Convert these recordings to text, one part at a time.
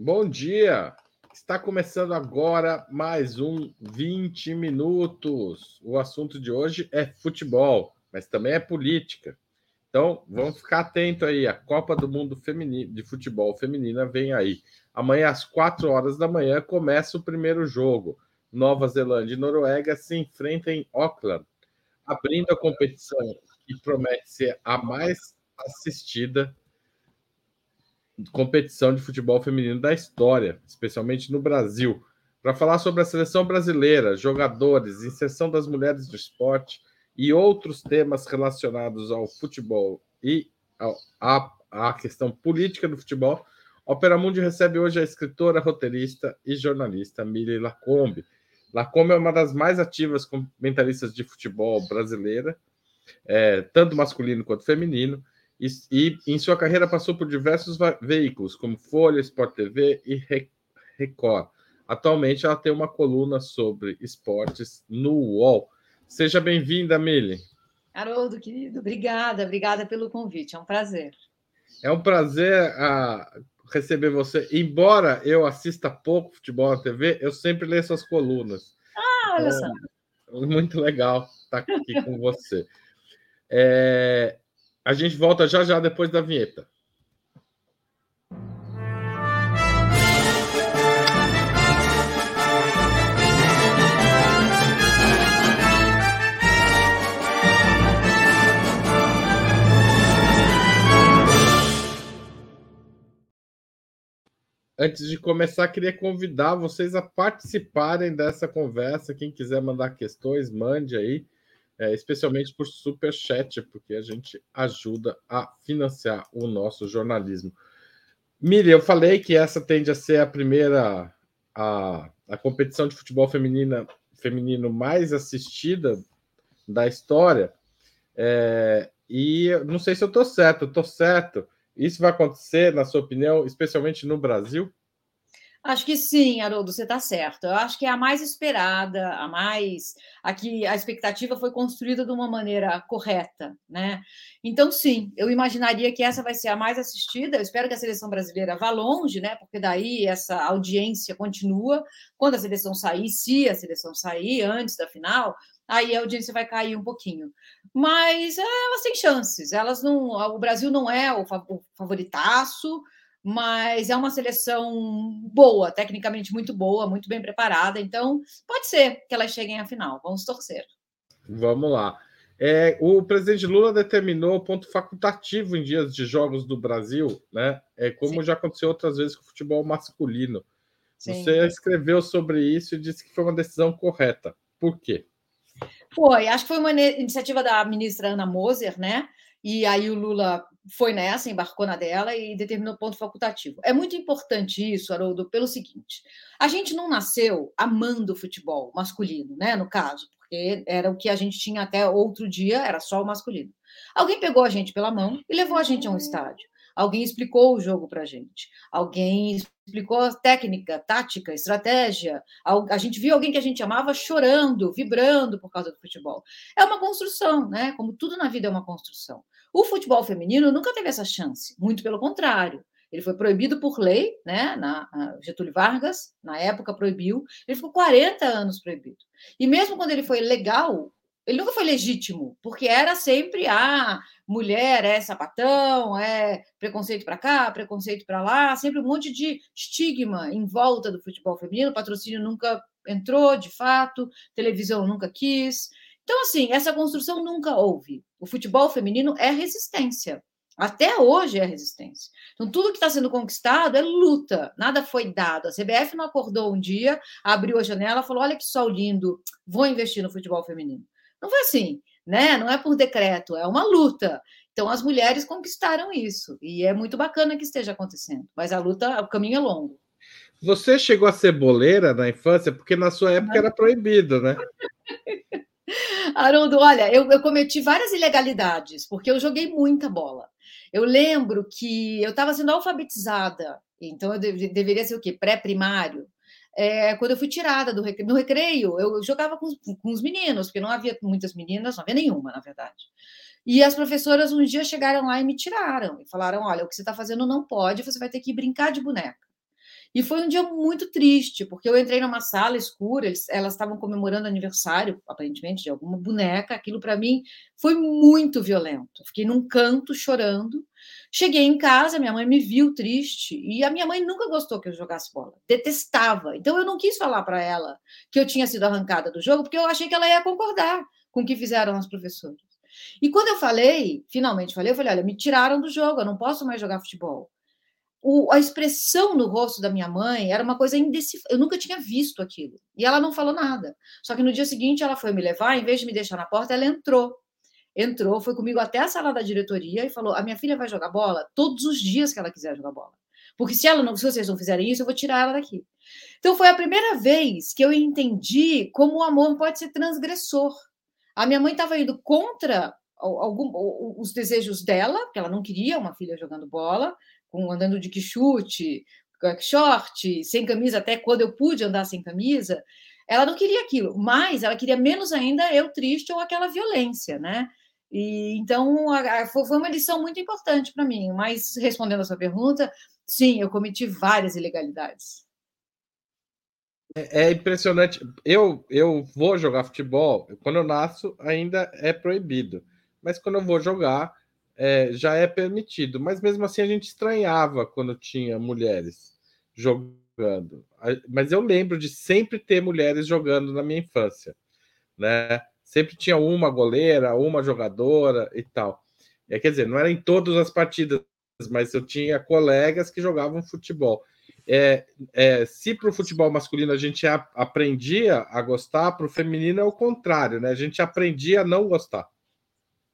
Bom dia! Está começando agora mais um 20 minutos. O assunto de hoje é futebol, mas também é política. Então, vamos ficar atento aí. A Copa do Mundo de Futebol Feminina vem aí. Amanhã, às 4 horas da manhã, começa o primeiro jogo. Nova Zelândia e Noruega se enfrentam em Auckland, abrindo a competição que promete ser a mais assistida competição de futebol feminino da história, especialmente no Brasil. Para falar sobre a seleção brasileira, jogadores, inserção das mulheres no esporte e outros temas relacionados ao futebol e à questão política do futebol, Opera Mundi recebe hoje a escritora, roteirista e jornalista Milly Lacombe. Lacombe é uma das mais ativas comentaristas de futebol brasileira, tanto masculino quanto feminino, e em sua carreira passou por diversos veículos, como Folha, Sport TV e Record. Atualmente, ela tem uma coluna sobre esportes no UOL. Seja bem-vinda, Milly. Haroldo, querido, obrigada pelo convite, é um prazer. É um prazer receber você. Embora eu assista pouco futebol na TV, eu sempre leio suas colunas. Ah, olha só. Muito legal estar aqui com você. A gente volta já depois da vinheta. Antes de começar, queria convidar vocês a participarem dessa conversa. Quem quiser mandar questões, mande aí. Especialmente por superchat, porque a gente ajuda a financiar o nosso jornalismo. Milly, eu falei que essa tende a ser a primeira, a competição de futebol feminino mais assistida da história, e não sei se eu estou certo, Isso vai acontecer, na sua opinião, especialmente no Brasil? Acho que sim, Haroldo, você está certo. Eu acho que é a mais esperada, Aqui a expectativa foi construída de uma maneira correta, né? Então, sim, eu imaginaria que essa vai ser a mais assistida. Eu espero que a seleção brasileira vá longe, né? Porque daí essa audiência continua. Quando a seleção sair, se a seleção sair antes da final, aí a audiência vai cair um pouquinho. Mas elas têm chances. O Brasil não é o favoritaço, mas é uma seleção boa, tecnicamente muito boa, muito bem preparada, então pode ser que elas cheguem à final, vamos torcer. Vamos lá. O presidente Lula determinou o ponto facultativo em dias de jogos do Brasil, né? Como Sim. já aconteceu outras vezes com o futebol masculino. Sim. Você escreveu sobre isso e disse que foi uma decisão correta. Por quê? Acho que foi uma iniciativa da ministra Ana Moser, né? E aí o Lula foi nessa, embarcou na dela e determinou ponto facultativo. É muito importante isso, Haroldo, pelo seguinte: a gente não nasceu amando o futebol masculino, né? No caso, porque era o que a gente tinha até outro dia, era só o masculino. Alguém pegou a gente pela mão e levou a gente a um estádio. Alguém explicou o jogo para a gente. Alguém explicou a técnica, tática, estratégia. A gente viu alguém que a gente amava chorando, vibrando por causa do futebol. É uma construção, né? Como tudo na vida é uma construção. O futebol feminino nunca teve essa chance, muito pelo contrário. Ele foi proibido por lei, né? Getúlio Vargas, na época, proibiu. Ele ficou 40 anos proibido. E mesmo quando ele foi legal, ele nunca foi legítimo, porque era sempre mulher é sapatão, é preconceito para cá, preconceito para lá, sempre um monte de estigma em volta do futebol feminino, patrocínio nunca entrou, de fato, televisão nunca quis. Então, assim, essa construção nunca houve. O futebol feminino é resistência. Até hoje é resistência. Então, tudo que está sendo conquistado é luta. Nada foi dado. A CBF não acordou um dia, abriu a janela, falou, olha que sol lindo, vou investir no futebol feminino. Não foi assim, né? Não é por decreto, é uma luta. Então, as mulheres conquistaram isso. E é muito bacana que esteja acontecendo. Mas a luta, o caminho é longo. Você chegou a ser boleira na infância? Porque na sua época era proibido, né? Haroldo, olha, eu cometi várias ilegalidades, porque eu joguei muita bola. Eu lembro que eu estava sendo alfabetizada. Então, eu deveria ser o quê? Pré-primário. Quando eu fui tirada no recreio, eu jogava com os meninos, porque não havia muitas meninas, não havia nenhuma, na verdade. E as professoras um dia chegaram lá e me tiraram, e falaram, olha, o que você está fazendo não pode, você vai ter que brincar de boneca. E foi um dia muito triste, porque eu entrei numa sala escura, elas estavam comemorando aniversário, aparentemente, de alguma boneca. Aquilo, para mim, foi muito violento. Fiquei num canto chorando. Cheguei em casa, minha mãe me viu triste, e a minha mãe nunca gostou que eu jogasse bola. Detestava. Então, eu não quis falar para ela que eu tinha sido arrancada do jogo, porque eu achei que ela ia concordar com o que fizeram as professoras. E quando eu falei, finalmente falei, eu falei, olha, me tiraram do jogo, eu não posso mais jogar futebol. A expressão no rosto da minha mãe era uma coisa indecifrável, eu nunca tinha visto aquilo. E ela não falou nada. Só que no dia seguinte ela foi me levar, em vez de me deixar na porta, ela entrou, foi comigo até a sala da diretoria e falou, a minha filha vai jogar bola todos os dias que ela quiser jogar bola. Porque se vocês não fizerem isso, eu vou tirar ela daqui. Então foi a primeira vez que eu entendi como o amor pode ser transgressor. A minha mãe estava indo contra os desejos dela, porque ela não queria uma filha jogando bola, andando de quichute, short, sem camisa, até quando eu pude andar sem camisa. Ela não queria aquilo, mas ela queria menos ainda eu triste ou aquela violência, né? E, então, foi uma lição muito importante para mim. Mas, respondendo a sua pergunta, sim, eu cometi várias ilegalidades. É impressionante. Eu vou jogar futebol, quando eu nasço ainda é proibido, mas quando eu vou jogar já é permitido, mas mesmo assim a gente estranhava quando tinha mulheres jogando, mas eu lembro de sempre ter mulheres jogando na minha infância, né? Sempre tinha uma goleira, uma jogadora e tal, quer dizer, não era em todas as partidas, mas eu tinha colegas que jogavam futebol. Se para o futebol masculino a gente aprendia a gostar, para o feminino é o contrário, né? A gente aprendia a não gostar.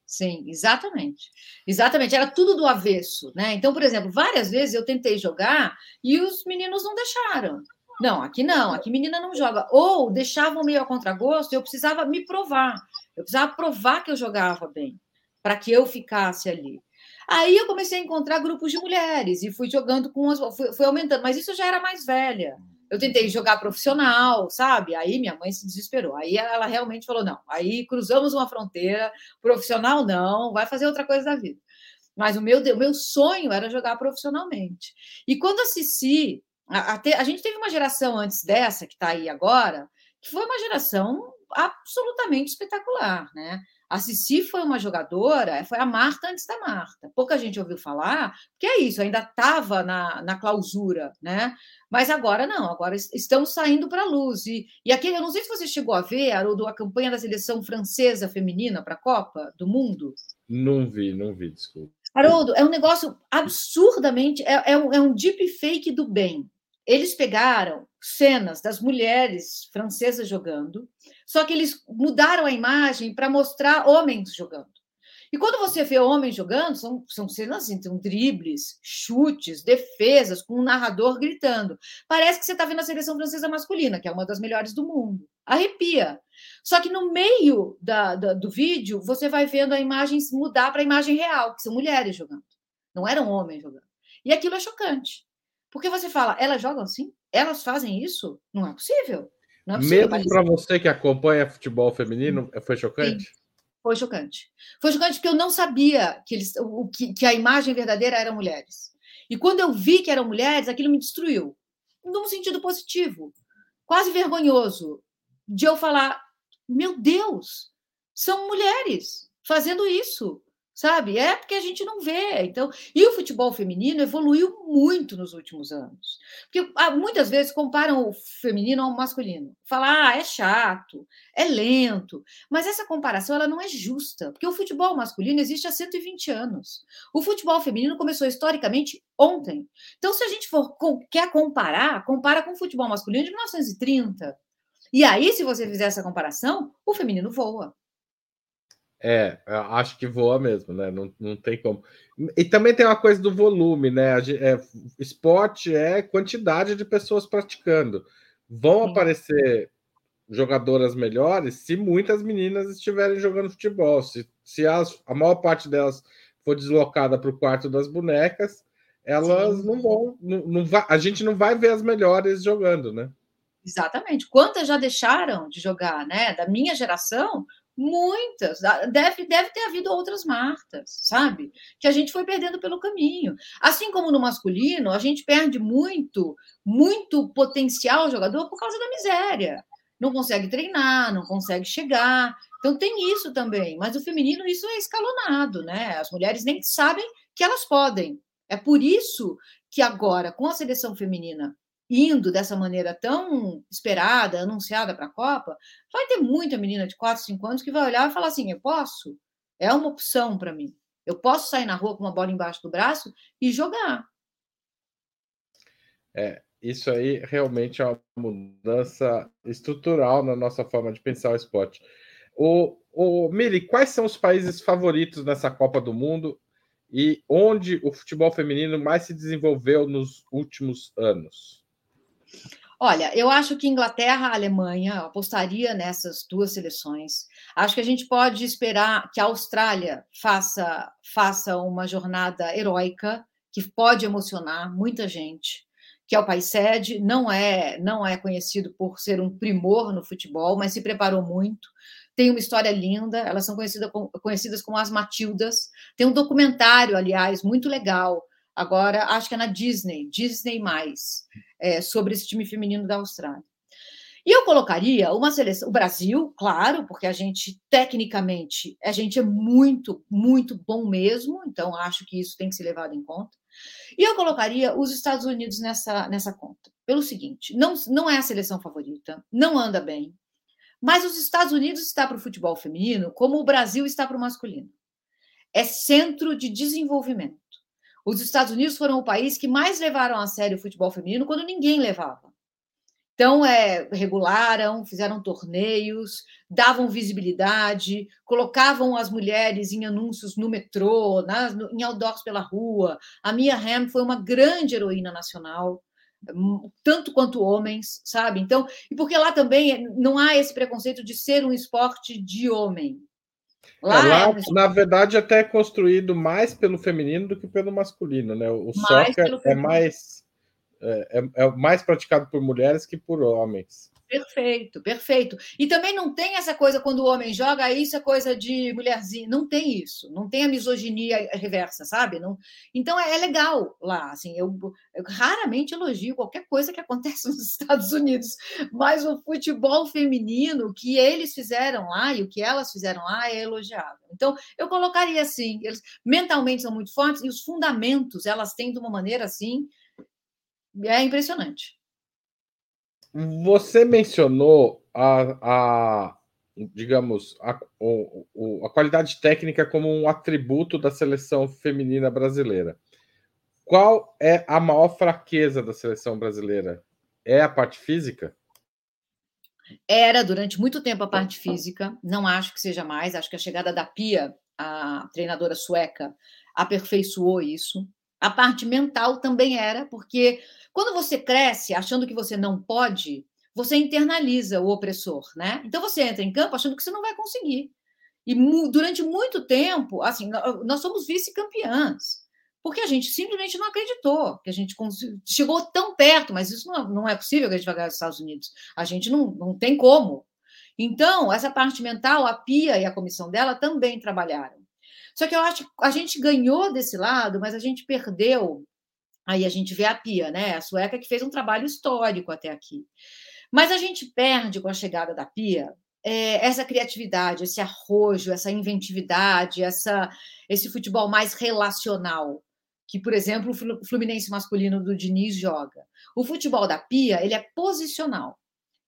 Sim, exatamente. Exatamente, era tudo do avesso, né? Então, por exemplo, várias vezes eu tentei jogar e os meninos não deixaram. Não, aqui menina não joga. Ou deixavam meio a contragosto e eu precisava me provar. Eu precisava provar que eu jogava bem, para que eu ficasse ali. Aí eu comecei a encontrar grupos de mulheres e fui jogando fui aumentando, mas isso eu já era mais velha. Eu tentei jogar profissional, sabe? Aí minha mãe se desesperou. Aí ela realmente falou, não, aí cruzamos uma fronteira, profissional não, vai fazer outra coisa da vida. Mas o meu sonho era jogar profissionalmente. E quando a Sissi... A gente teve uma geração antes dessa, que está aí agora, que foi uma geração absolutamente espetacular, né? A Sissi foi uma jogadora, foi a Marta antes da Marta. Pouca gente ouviu falar, porque é isso, ainda estava na clausura, né? Mas agora não, agora estão saindo para a luz. E aquele, eu não sei se você chegou a ver, Haroldo, a campanha da seleção francesa feminina para a Copa do Mundo. Não vi, desculpa. Haroldo, é um negócio absurdamente... É um deepfake do bem. Eles pegaram cenas das mulheres francesas jogando, só que eles mudaram a imagem para mostrar homens jogando. E quando você vê homens jogando, são cenas, então, dribles, chutes, defesas, com um narrador gritando. Parece que você está vendo a seleção francesa masculina, que é uma das melhores do mundo. Arrepia. Só que no meio do vídeo, você vai vendo a imagem mudar para a imagem real, que são mulheres jogando. Não eram homens jogando. E aquilo é chocante. Porque você fala, elas jogam assim? Elas fazem isso? Não é possível. Não é possível. Mesmo para você que acompanha futebol feminino, foi chocante? Sim, foi chocante. Foi chocante porque eu não sabia que a imagem verdadeira eram mulheres. E quando eu vi que eram mulheres, aquilo me destruiu. Num sentido positivo. Quase vergonhoso de eu falar, meu Deus, são mulheres fazendo isso. Sabe? É porque a gente não vê. Então, e o futebol feminino evoluiu muito nos últimos anos. Porque muitas vezes comparam o feminino ao masculino. Falar, é chato, é lento. Mas essa comparação ela não é justa. Porque o futebol masculino existe há 120 anos. O futebol feminino começou historicamente ontem. Então, se a gente quer comparar, compara com o futebol masculino de 1930. E aí, se você fizer essa comparação, o feminino voa. Acho que voa mesmo, né? Não tem como. E também tem uma coisa do volume, né? Esporte é quantidade de pessoas praticando. Vão aparecer jogadoras melhores se muitas meninas estiverem jogando futebol. Se a maior parte delas for deslocada para o quarto das bonecas, elas Sim. não vão. A gente não vai ver as melhores jogando, né? Exatamente. Quantas já deixaram de jogar, né? Da minha geração... Muitas. Deve ter havido outras Martas, sabe? Que a gente foi perdendo pelo caminho. Assim como no masculino, a gente perde muito, muito potencial jogador por causa da miséria. Não consegue treinar, não consegue chegar. Então tem isso também. Mas o feminino, isso é escalonado, né? As mulheres nem sabem que elas podem. É por isso que agora, com a seleção feminina indo dessa maneira tão esperada, anunciada para a Copa, vai ter muita menina de 4, 5 anos que vai olhar e falar assim, eu posso? É uma opção para mim. Eu posso sair na rua com uma bola embaixo do braço e jogar. É, isso aí realmente é uma mudança estrutural na nossa forma de pensar o esporte. Milly, quais são os países favoritos nessa Copa do Mundo e onde o futebol feminino mais se desenvolveu nos últimos anos? Olha, eu acho que Inglaterra, Alemanha, eu apostaria nessas duas seleções. Acho que a gente pode esperar que a Austrália faça uma jornada heroica, que pode emocionar muita gente, que é o país sede, não é conhecido por ser um primor no futebol, mas se preparou muito. Tem uma história linda, elas são conhecidas como as Matildas. Tem um documentário, aliás, muito legal, agora acho que é na Disney+, sobre esse time feminino da Austrália. E eu colocaria uma seleção, o Brasil, claro, porque a gente, tecnicamente, a gente é muito, muito bom mesmo, então acho que isso tem que ser levado em conta. E eu colocaria os Estados Unidos nessa conta, pelo seguinte, não é a seleção favorita, não anda bem, mas os Estados Unidos está para o futebol feminino como o Brasil está para o masculino. É centro de desenvolvimento. Os Estados Unidos foram o país que mais levaram a sério o futebol feminino quando ninguém levava. Então, regularam, fizeram torneios, davam visibilidade, colocavam as mulheres em anúncios no metrô, em outdoors pela rua. A Mia Hamm foi uma grande heroína nacional, tanto quanto homens, sabe? Então, e porque lá também não há esse preconceito de ser um esporte de homem. Lá, na verdade, até é construído mais pelo feminino do que pelo masculino, né? O soccer é mais praticado por mulheres que por homens. Perfeito, perfeito. E também não tem essa coisa quando o homem joga, isso é coisa de mulherzinha. Não tem isso, não tem a misoginia reversa, sabe? Não... Então é legal lá, assim, eu raramente elogio qualquer coisa que acontece nos Estados Unidos, mas o futebol feminino, o que eles fizeram lá e o que elas fizeram lá é elogiável. Então eu colocaria assim, eles mentalmente são muito fortes e os fundamentos elas têm de uma maneira assim, é impressionante. Você mencionou a qualidade técnica como um atributo da seleção feminina brasileira. Qual é a maior fraqueza da seleção brasileira? É a parte física? Era durante muito tempo a parte física. Não acho que seja mais. Acho que a chegada da Pia, a treinadora sueca, aperfeiçoou isso. A parte mental também era, porque quando você cresce achando que você não pode, você internaliza o opressor, né? Então você entra em campo achando que você não vai conseguir. E durante muito tempo, assim, nós somos vice-campeãs, porque a gente simplesmente não acreditou, que a gente chegou tão perto, mas isso não é possível que a gente vá ganhar os Estados Unidos. A gente não tem como. Então, essa parte mental, a Pia e a comissão dela também trabalharam. Só que eu acho que a gente ganhou desse lado, mas a gente perdeu. Aí a gente vê a Pia, né? A sueca que fez um trabalho histórico até aqui. Mas a gente perde com a chegada da Pia essa criatividade, esse arrojo, essa inventividade, esse futebol mais relacional, que, por exemplo, o Fluminense masculino do Diniz joga. O futebol da Pia, ele é posicional.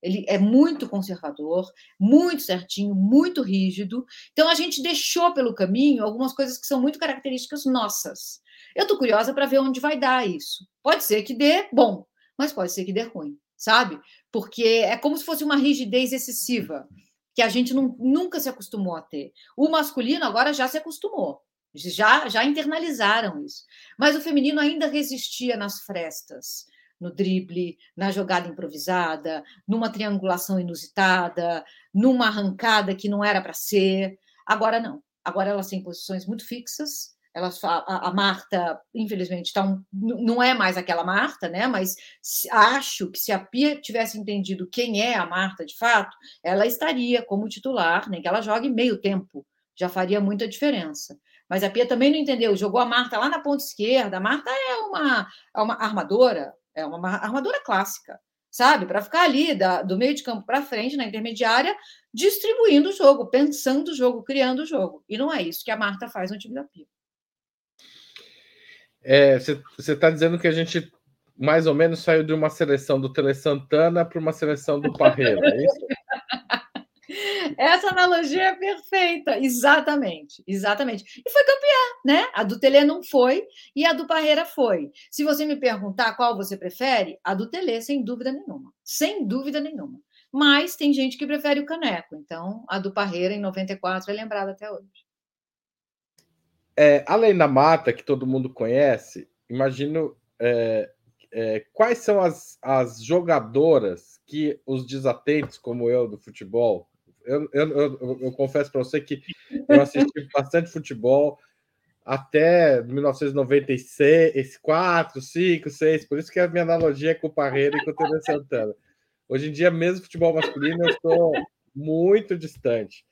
Ele é muito conservador, muito certinho, muito rígido. Então, a gente deixou pelo caminho algumas coisas que são muito características nossas. Eu estou curiosa para ver onde vai dar isso. Pode ser que dê bom, mas pode ser que dê ruim, sabe? Porque é como se fosse uma rigidez excessiva, que a gente nunca se acostumou a ter. O masculino agora já se acostumou, já internalizaram isso. Mas o feminino ainda resistia nas frestas, no drible, na jogada improvisada, numa triangulação inusitada, numa arrancada que não era para ser. Agora não. Agora elas têm posições muito fixas, A Marta, infelizmente, não é mais aquela Marta, né? Mas acho que se a Pia tivesse entendido quem é a Marta de fato, ela estaria como titular, nem que ela jogue meio tempo, já faria muita diferença. Mas a Pia também não entendeu, jogou a Marta lá na ponta esquerda. A Marta é uma armadora, é uma armadora clássica, sabe? Para ficar ali do meio de campo para frente, na intermediária, distribuindo o jogo, pensando o jogo, criando o jogo. E não é isso que a Marta faz no time da Pia. Você está dizendo que a gente mais ou menos saiu de uma seleção do Tele Santana para uma seleção do Parreira, é isso? Essa analogia é perfeita, exatamente. E foi campeã, né? A do Tele não foi e a do Parreira foi. Se você me perguntar qual você prefere, a do Tele, sem dúvida nenhuma. Mas tem gente que prefere o caneco, então a do Parreira em 94 é lembrada até hoje. Além da Mata, que todo mundo conhece, imagino quais são as jogadoras que os desatentos como eu do futebol... Eu confesso para você que eu assisti bastante futebol até 1996, 4, 5, 6, por isso que a minha analogia é com o Parreira e com o Tele Santana. Hoje em dia, mesmo futebol masculino, eu estou muito distante.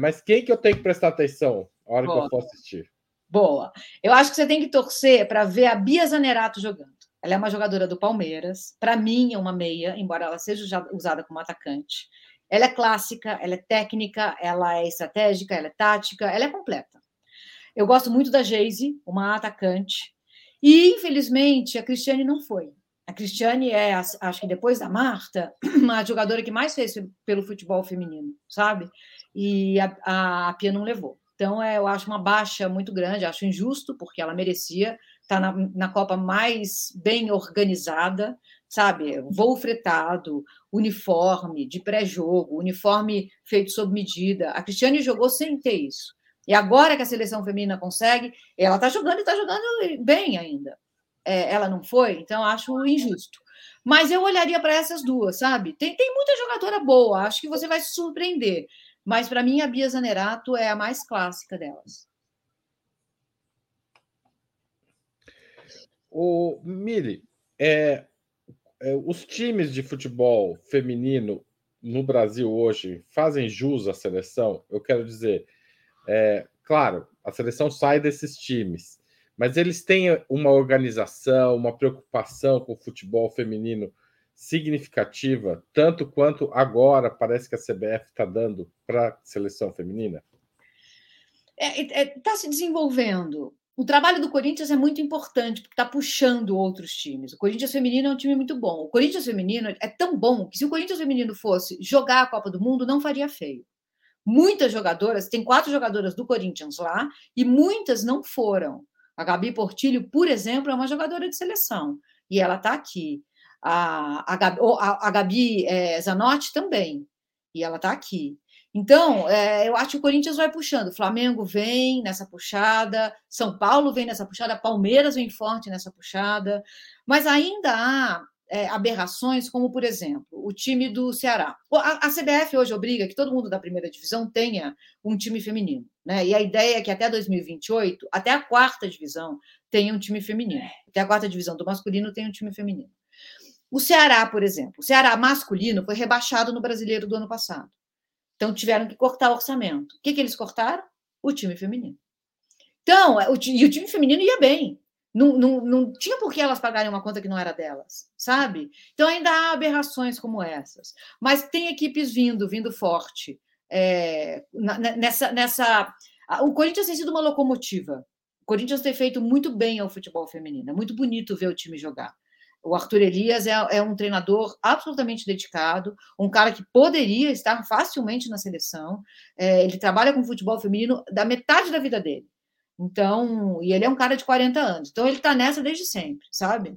Mas quem que eu tenho que prestar atenção? A hora que eu for assistir. Boa. Eu acho que você tem que torcer para ver a Bia Zaneratto jogando. Ela é uma jogadora do Palmeiras. Para mim, é uma meia, embora ela seja usada como atacante. Ela é clássica, ela é técnica, ela é estratégica, ela é tática, ela é completa. Eu gosto muito da Geise, uma atacante. E, infelizmente, a Cristiane não foi. A Cristiane é, acho que depois da Marta, a jogadora que mais fez pelo futebol feminino, sabe? E a Pia não levou. Então, eu acho uma baixa muito grande, acho injusto, porque ela merecia estar na Copa mais bem organizada, sabe? Voo fretado, uniforme de pré-jogo, uniforme feito sob medida. A Cristiane jogou sem ter isso. E agora que a seleção feminina consegue, ela está jogando bem ainda. Ela não foi, então acho injusto. Mas eu olharia para essas duas, sabe? Tem muita jogadora boa, acho que você vai se surpreender. Mas, para mim, a Bia Zaneratto é a mais clássica delas. Milly, os times de futebol feminino no Brasil hoje fazem jus à seleção? Eu quero dizer, claro, a seleção sai desses times, mas eles têm uma organização, uma preocupação com o futebol feminino significativa, tanto quanto agora parece que a CBF está dando para a seleção feminina? Está se desenvolvendo. O trabalho do Corinthians é muito importante, porque está puxando outros times. O Corinthians feminino é um time muito bom. O Corinthians feminino é tão bom que, se o Corinthians feminino fosse jogar a Copa do Mundo, não faria feio. Muitas jogadoras, tem 4 jogadoras do Corinthians lá, e muitas não foram. A Gabi Portillo, por exemplo, é uma jogadora de seleção, e ela está aqui. A Gabi Zanotti também, e ela está aqui. Então, eu acho que o Corinthians vai puxando. Flamengo vem nessa puxada, São Paulo vem nessa puxada, Palmeiras vem forte nessa puxada, mas ainda há aberrações, como, por exemplo, o time do Ceará. A CBF hoje obriga que todo mundo da primeira divisão tenha um time feminino, né? E a ideia é que até 2028, até a quarta divisão tenha um time feminino, até a quarta divisão do masculino tenha um time feminino. O Ceará, por exemplo, o Ceará masculino foi rebaixado no Brasileiro do ano passado. Então, tiveram que cortar o orçamento. O que eles cortaram? O time feminino. Então, e o time feminino ia bem. Não tinha por que elas pagarem uma conta que não era delas, sabe? Então, ainda há aberrações como essas. Mas tem equipes vindo forte. O Corinthians tem sido uma locomotiva. O Corinthians tem feito muito bem ao futebol feminino. É muito bonito ver o time jogar. O Arthur Elias é um treinador absolutamente dedicado, um cara que poderia estar facilmente na seleção. Ele trabalha com futebol feminino da metade da vida dele. Então, e ele é um cara de 40 anos. Então, ele está nessa desde sempre, sabe?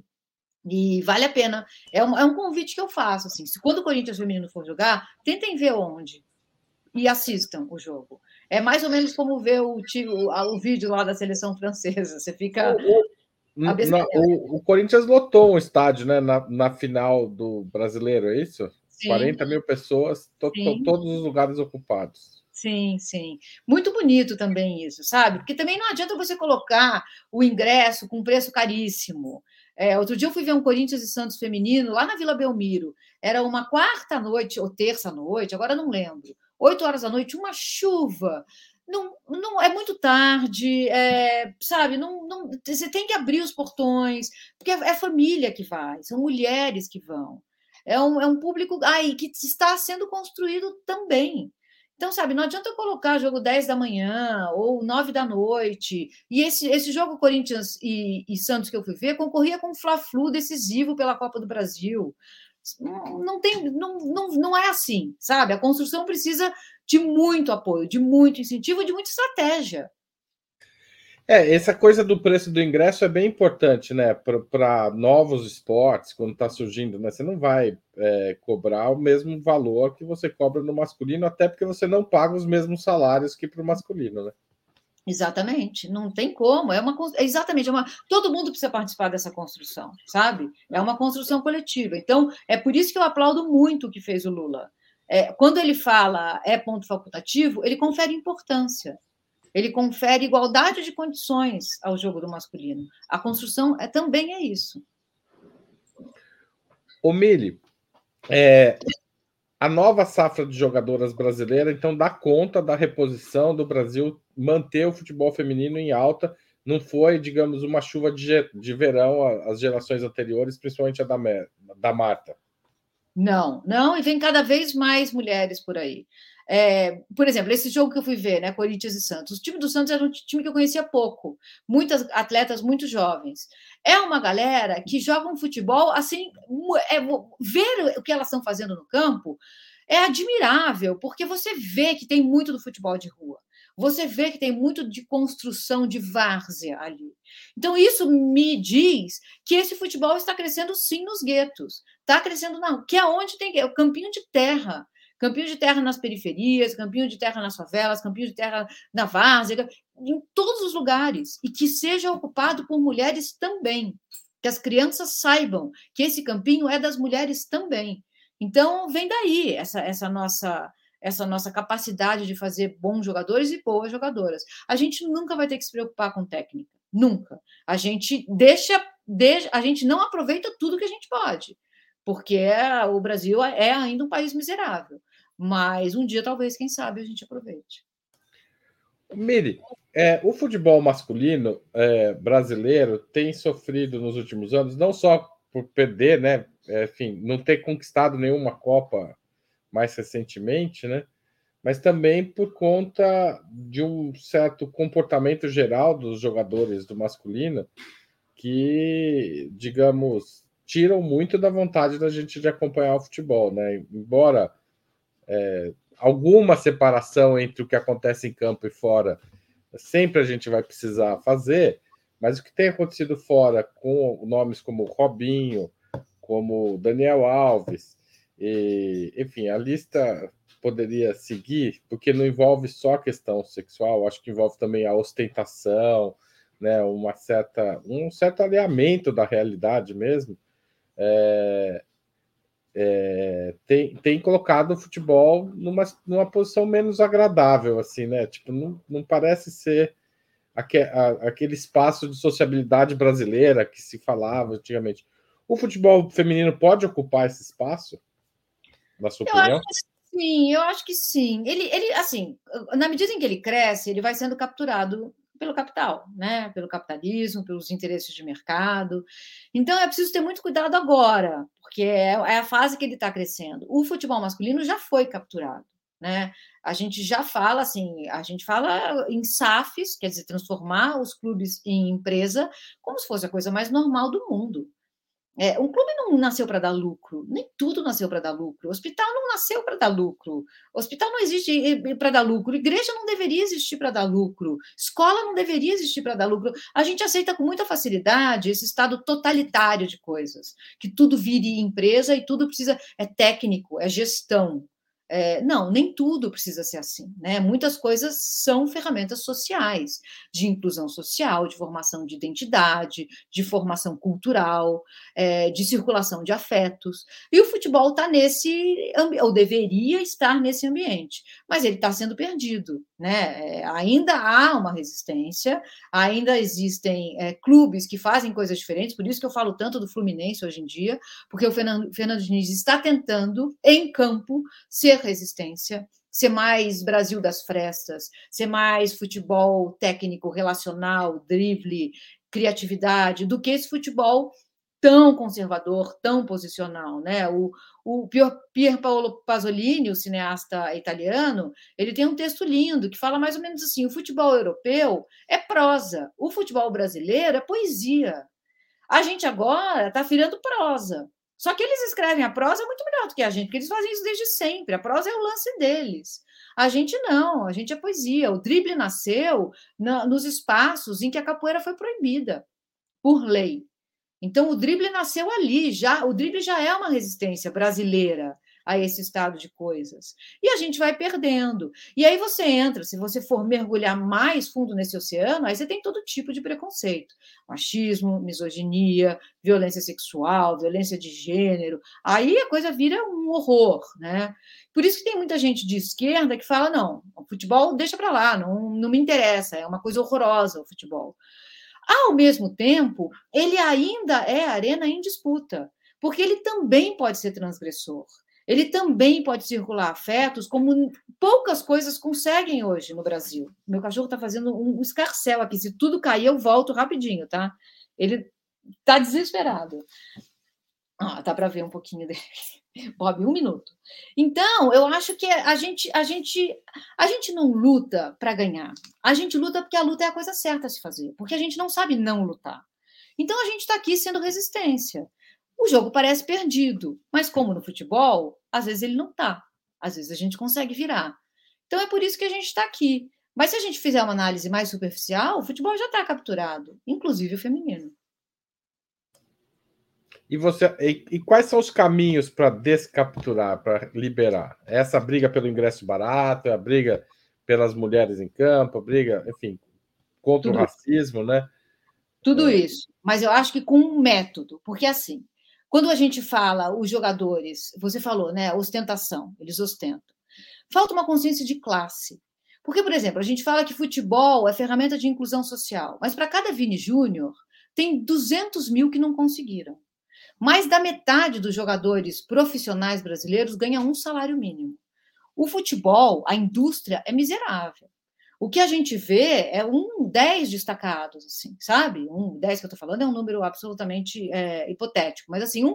E vale a pena. É um convite que eu faço, assim. Se quando o Corinthians feminino for jogar, tentem ver onde e assistam o jogo. É mais ou menos como ver o vídeo lá da seleção francesa. Você fica... O Corinthians lotou um estádio, né, na final do Brasileiro, é isso? Sim. 40 mil pessoas, todos os lugares ocupados. Sim, sim. Muito bonito também isso, sabe? Porque também não adianta você colocar o ingresso com preço caríssimo. Outro dia eu fui ver um Corinthians e Santos feminino lá na Vila Belmiro. Era uma quarta-noite ou terça-noite, agora não lembro. 20h, uma chuva. Não, é muito tarde, sabe? Não, você tem que abrir os portões, porque é família que vai, são mulheres que vão. É um público que está sendo construído também. Então, sabe, não adianta eu colocar jogo 10 da manhã ou 9 da noite. E esse jogo Corinthians e Santos que eu fui ver concorria com o Fla-Flu decisivo pela Copa do Brasil. Não é assim, sabe? A construção precisa de muito apoio, de muito incentivo, de muita estratégia. Essa coisa do preço do ingresso é bem importante, né? Para novos esportes, quando está surgindo, né? Você não vai cobrar o mesmo valor que você cobra no masculino, até porque você não paga os mesmos salários que para o masculino, né? Exatamente, não tem como. Todo mundo precisa participar dessa construção, sabe? É uma construção coletiva. Então, é por isso que eu aplaudo muito o que fez o Lula. Quando ele fala ponto facultativo, ele confere importância. Ele confere igualdade de condições ao jogo do masculino. A construção também é isso. Ô, Milly, a nova safra de jogadoras brasileira, então, dá conta da reposição do Brasil manter o futebol feminino em alta. Não foi, digamos, uma chuva de verão às gerações anteriores, principalmente a da Marta. Não, e vem cada vez mais mulheres por aí. Por exemplo, esse jogo que eu fui ver, né, Corinthians e Santos, o time do Santos era um time que eu conhecia pouco, muitas atletas muito jovens, é uma galera que joga um futebol assim, ver o que elas estão fazendo no campo é admirável, porque você vê que tem muito do futebol de rua, você vê que tem muito de construção de várzea ali. Então, isso me diz que esse futebol está crescendo sim nos guetos, está crescendo que é onde tem o campinho de terra. Campinho de terra nas periferias, campinho de terra nas favelas, campinho de terra na várzea, em todos os lugares. E que seja ocupado por mulheres também. Que as crianças saibam que esse campinho é das mulheres também. Então, vem daí essa nossa capacidade de fazer bons jogadores e boas jogadoras. A gente nunca vai ter que se preocupar com técnica. Nunca. A gente não aproveita tudo que a gente pode. Porque o Brasil é ainda um país miserável. Mas um dia, talvez, quem sabe, a gente aproveite. Milly, o futebol masculino brasileiro tem sofrido nos últimos anos, não só por perder, né? Enfim, não ter conquistado nenhuma Copa mais recentemente, né? Mas também por conta de um certo comportamento geral dos jogadores do masculino que, digamos, tiram muito da vontade da gente de acompanhar o futebol, né? Embora alguma separação entre o que acontece em campo e fora sempre a gente vai precisar fazer, mas o que tem acontecido fora com nomes como Robinho, como Daniel Alves, enfim, a lista poderia seguir, porque não envolve só a questão sexual, acho que envolve também a ostentação, né, um certo alinhamento da realidade mesmo. Tem colocado o futebol numa posição menos agradável, assim, né? Tipo, não parece ser aquele espaço de sociabilidade brasileira que se falava antigamente. O futebol feminino pode ocupar esse espaço, na sua opinião? Eu acho que sim. Ele, assim, na medida em que ele cresce, ele vai sendo capturado pelo capital, né? Pelo capitalismo, pelos interesses de mercado. Então, é preciso ter muito cuidado agora, porque é a fase que ele está crescendo. O futebol masculino já foi capturado, né? A gente já fala assim, a gente fala em SAFs, quer dizer, transformar os clubes em empresa, como se fosse a coisa mais normal do mundo. Um clube não nasceu para dar lucro, nem tudo nasceu para dar lucro, hospital não nasceu para dar lucro, hospital não existe para dar lucro, igreja não deveria existir para dar lucro, escola não deveria existir para dar lucro. A gente aceita com muita facilidade esse estado totalitário de coisas, que tudo vire empresa e tudo precisa, é técnico, é gestão, Não, nem tudo precisa ser assim, né? Muitas coisas são ferramentas sociais, de inclusão social, de formação de identidade, de formação cultural, de circulação de afetos. E o futebol está nesse, ou deveria estar nesse ambiente, mas ele está sendo perdido, né? Ainda há uma resistência, ainda existem clubes que fazem coisas diferentes, por isso que eu falo tanto do Fluminense hoje em dia, porque o Fernando Diniz está tentando, em campo, ser resistência, ser mais Brasil das frestas, ser mais futebol técnico, relacional, drible, criatividade, do que esse futebol tão conservador, tão posicional, né? O Pier Paolo Pasolini, o cineasta italiano, ele tem um texto lindo que fala mais ou menos assim: o futebol europeu é prosa, o futebol brasileiro é poesia. A gente agora está virando prosa. Só que eles escrevem a prosa muito melhor do que a gente, porque eles fazem isso desde sempre. A prosa é o lance deles. A gente não, a gente é poesia. O drible nasceu nos espaços em que a capoeira foi proibida, por lei. Então, o drible nasceu ali. O drible já é uma resistência brasileira a esse estado de coisas. E a gente vai perdendo. E aí você entra, se você for mergulhar mais fundo nesse oceano, aí você tem todo tipo de preconceito. Machismo, misoginia, violência sexual, violência de gênero. Aí a coisa vira um horror, né? Por isso que tem muita gente de esquerda que fala, não, o futebol deixa para lá, não me interessa, é uma coisa horrorosa o futebol. Ao mesmo tempo, ele ainda é arena em disputa, porque ele também pode ser transgressor. Ele também pode circular afetos, como poucas coisas conseguem hoje no Brasil. Meu cachorro está fazendo um escarcéu aqui. Se tudo cair, eu volto rapidinho, tá? Ele está desesperado. Ah, dá para ver um pouquinho dele. Bob, um minuto. Então, eu acho que a gente não luta para ganhar. A gente luta porque a luta é a coisa certa a se fazer. Porque a gente não sabe não lutar. Então, a gente está aqui sendo resistência. O jogo parece perdido, mas como no futebol, às vezes ele não está. Às vezes a gente consegue virar. Então é por isso que a gente está aqui. Mas se a gente fizer uma análise mais superficial, o futebol já está capturado, inclusive o feminino. E quais são os caminhos para descapturar, para liberar? É essa briga pelo ingresso barato, é a briga pelas mulheres em campo, a briga, enfim, contra o racismo, né? Tudo isso. Mas eu acho que com um método, porque assim, quando a gente fala, os jogadores, você falou, né? Ostentação, eles ostentam. Falta uma consciência de classe. Porque, por exemplo, a gente fala que futebol é ferramenta de inclusão social, mas para cada Vini Júnior, tem 200 mil que não conseguiram. Mais da metade dos jogadores profissionais brasileiros ganha um salário mínimo. O futebol, a indústria, é miserável. O que a gente vê é 10 destacados, assim, sabe? 10 que eu estou falando é um número absolutamente hipotético, mas assim, 1%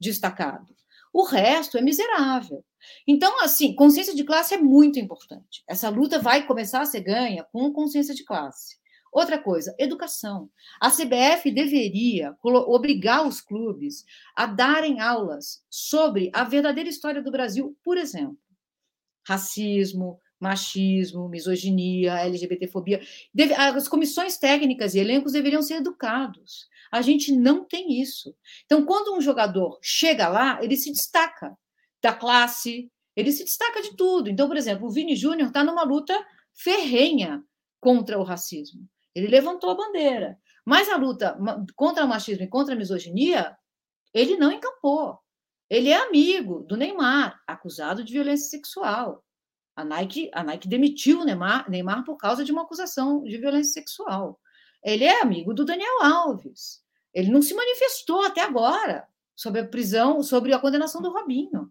destacado. O resto é miserável. Então, assim, consciência de classe é muito importante. Essa luta vai começar a ser ganha com consciência de classe. Outra coisa, educação. A CBF deveria obrigar os clubes a darem aulas sobre a verdadeira história do Brasil, por exemplo. Racismo, machismo, misoginia, LGBTfobia. As comissões técnicas e elencos deveriam ser educados. A gente não tem isso. Então, quando um jogador chega lá, ele se destaca da classe, ele se destaca de tudo. Então, por exemplo, o Vini Júnior está numa luta ferrenha contra o racismo. Ele levantou a bandeira. Mas a luta contra o machismo e contra a misoginia, ele não encampou. Ele é amigo do Neymar, acusado de violência sexual. A Nike demitiu o Neymar por causa de uma acusação de violência sexual. Ele é amigo do Daniel Alves. Ele não se manifestou até agora sobre a condenação do Robinho.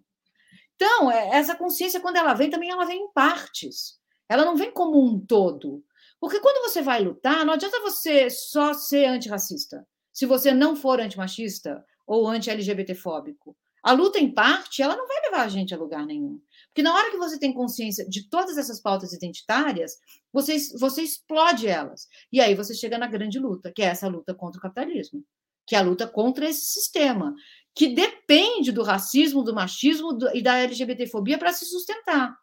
Então, essa consciência, quando ela vem, também ela vem em partes. Ela não vem como um todo. Porque quando você vai lutar, não adianta você só ser antirracista, se você não for antimachista ou anti-LGBTfóbico. A luta em parte, ela não vai levar a gente a lugar nenhum. Porque na hora que você tem consciência de todas essas pautas identitárias, você explode elas. E aí você chega na grande luta, que é essa luta contra o capitalismo, que é a luta contra esse sistema, que depende do racismo, do machismo e da LGBTfobia para se sustentar.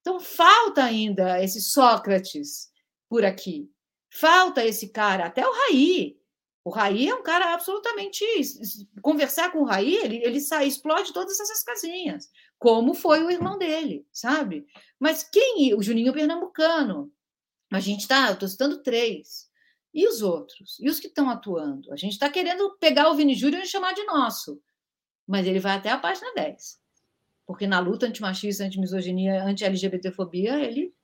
Então, falta ainda esse Sócrates por aqui. Falta esse cara, até o Raí, O Raí é um cara absolutamente... Conversar com o Raí, ele sai, explode todas essas casinhas, como foi o irmão dele, sabe? Mas quem... O Juninho Pernambucano. A gente tá... Eu tô citando 3. E os outros? E os que estão atuando? A gente tá querendo pegar o Vini Júnior e chamar de nosso. Mas ele vai até a página 10. Porque na luta antimachista, antimisoginia, anti-LGBTfobia, ele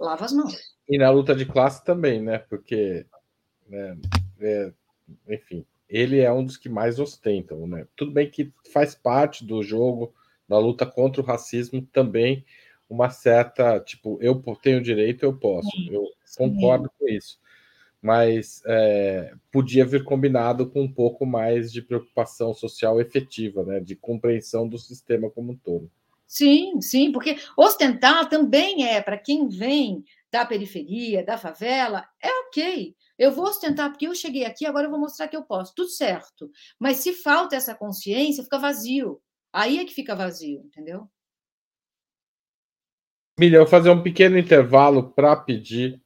lava as mãos. E na luta de classe também, né? Porque... enfim, ele é um dos que mais ostentam, né? Tudo bem que faz parte do jogo, da luta contra o racismo, também uma certa, tipo, eu tenho direito, eu posso. Eu concordo com isso. Mas podia vir combinado com um pouco mais de preocupação social efetiva, né? De compreensão do sistema como um todo. Sim, sim, porque ostentar também é, para quem vem da periferia, da favela, é ok. Eu vou ostentar porque eu cheguei aqui, agora eu vou mostrar que eu posso. Tudo certo. Mas se falta essa consciência, fica vazio. Aí é que fica vazio, entendeu? Milly, eu vou fazer um pequeno intervalo para pedir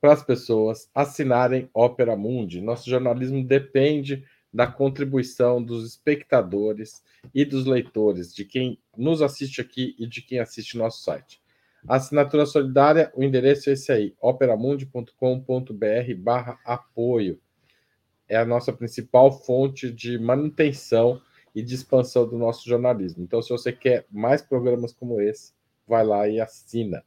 para as pessoas assinarem Opera Mundi. Nosso jornalismo depende da contribuição dos espectadores e dos leitores, de quem nos assiste aqui e de quem assiste nosso site. Assinatura solidária, o endereço é esse aí, operamundi.com.br/apoio. É a nossa principal fonte de manutenção e de expansão do nosso jornalismo. Então, se você quer mais programas como esse, vai lá e assina.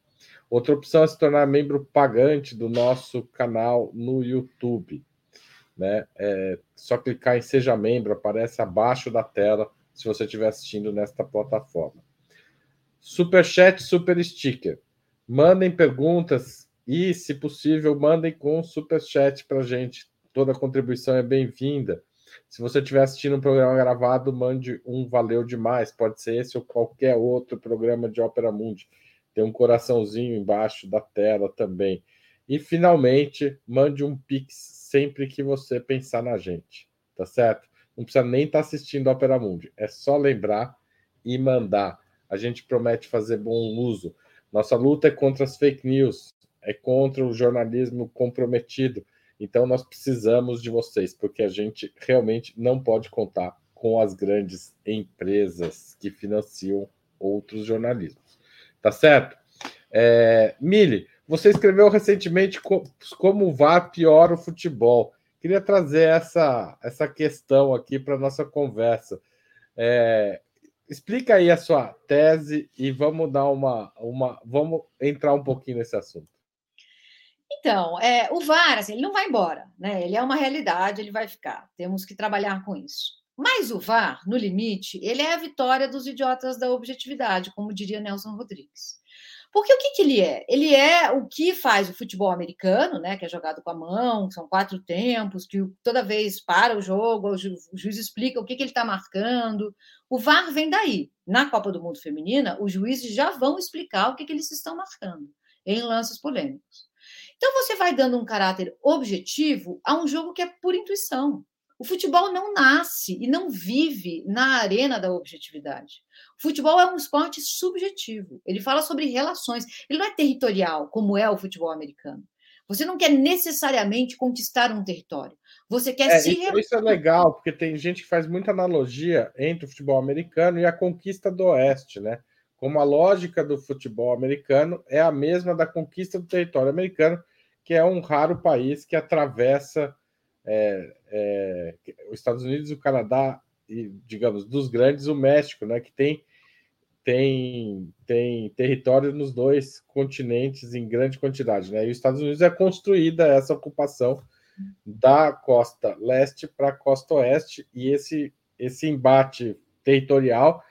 Outra opção é se tornar membro pagante do nosso canal no YouTube, né? É só clicar em Seja Membro, aparece abaixo da tela, se você estiver assistindo nesta plataforma. Superchat, super sticker. Mandem perguntas e, se possível, mandem com superchat para a gente. Toda contribuição é bem-vinda. Se você estiver assistindo um programa gravado, mande um valeu demais. Pode ser esse ou qualquer outro programa de Opera Mundi. Tem um coraçãozinho embaixo da tela também. E, finalmente, mande um pix sempre que você pensar na gente. Tá certo? Não precisa nem estar assistindo Opera Mundi. É só lembrar e mandar. A gente promete fazer bom uso. Nossa luta é contra as fake news, é contra o jornalismo comprometido. Então, nós precisamos de vocês, porque a gente realmente não pode contar com as grandes empresas que financiam outros jornalismos. Tá certo? Milly, você escreveu recentemente como o VAR piora o futebol. Queria trazer essa questão aqui para a nossa conversa. Explica aí a sua tese e vamos dar vamos entrar um pouquinho nesse assunto. Então, o VAR, assim, ele não vai embora, né? Ele é uma realidade, ele vai ficar. Temos que trabalhar com isso. Mas o VAR, no limite, ele é a vitória dos idiotas da objetividade, como diria Nelson Rodrigues. Porque o que ele é? Ele é o que faz o futebol americano, né, que é jogado com a mão, são 4 tempos, que toda vez para o jogo, o juiz explica o que ele está marcando. O VAR vem daí. Na Copa do Mundo Feminina, os juízes já vão explicar o que eles estão marcando em lances polêmicos. Então, você vai dando um caráter objetivo a um jogo que é por intuição. O futebol não nasce e não vive na arena da objetividade. O futebol é um esporte subjetivo. Ele fala sobre relações. Ele não é territorial, como é o futebol americano. Você não quer necessariamente conquistar um território. Você quer se relacionar. Isso é legal, porque tem gente que faz muita analogia entre o futebol americano e a conquista do Oeste, né? Como a lógica do futebol americano é a mesma da conquista do território americano, que é um raro país que atravessa os Estados Unidos, o Canadá e, digamos, dos grandes, o México, né? Que tem território nos 2 continentes em grande quantidade, né? E os Estados Unidos é construída essa ocupação da costa leste para a costa oeste, e esse embate territorial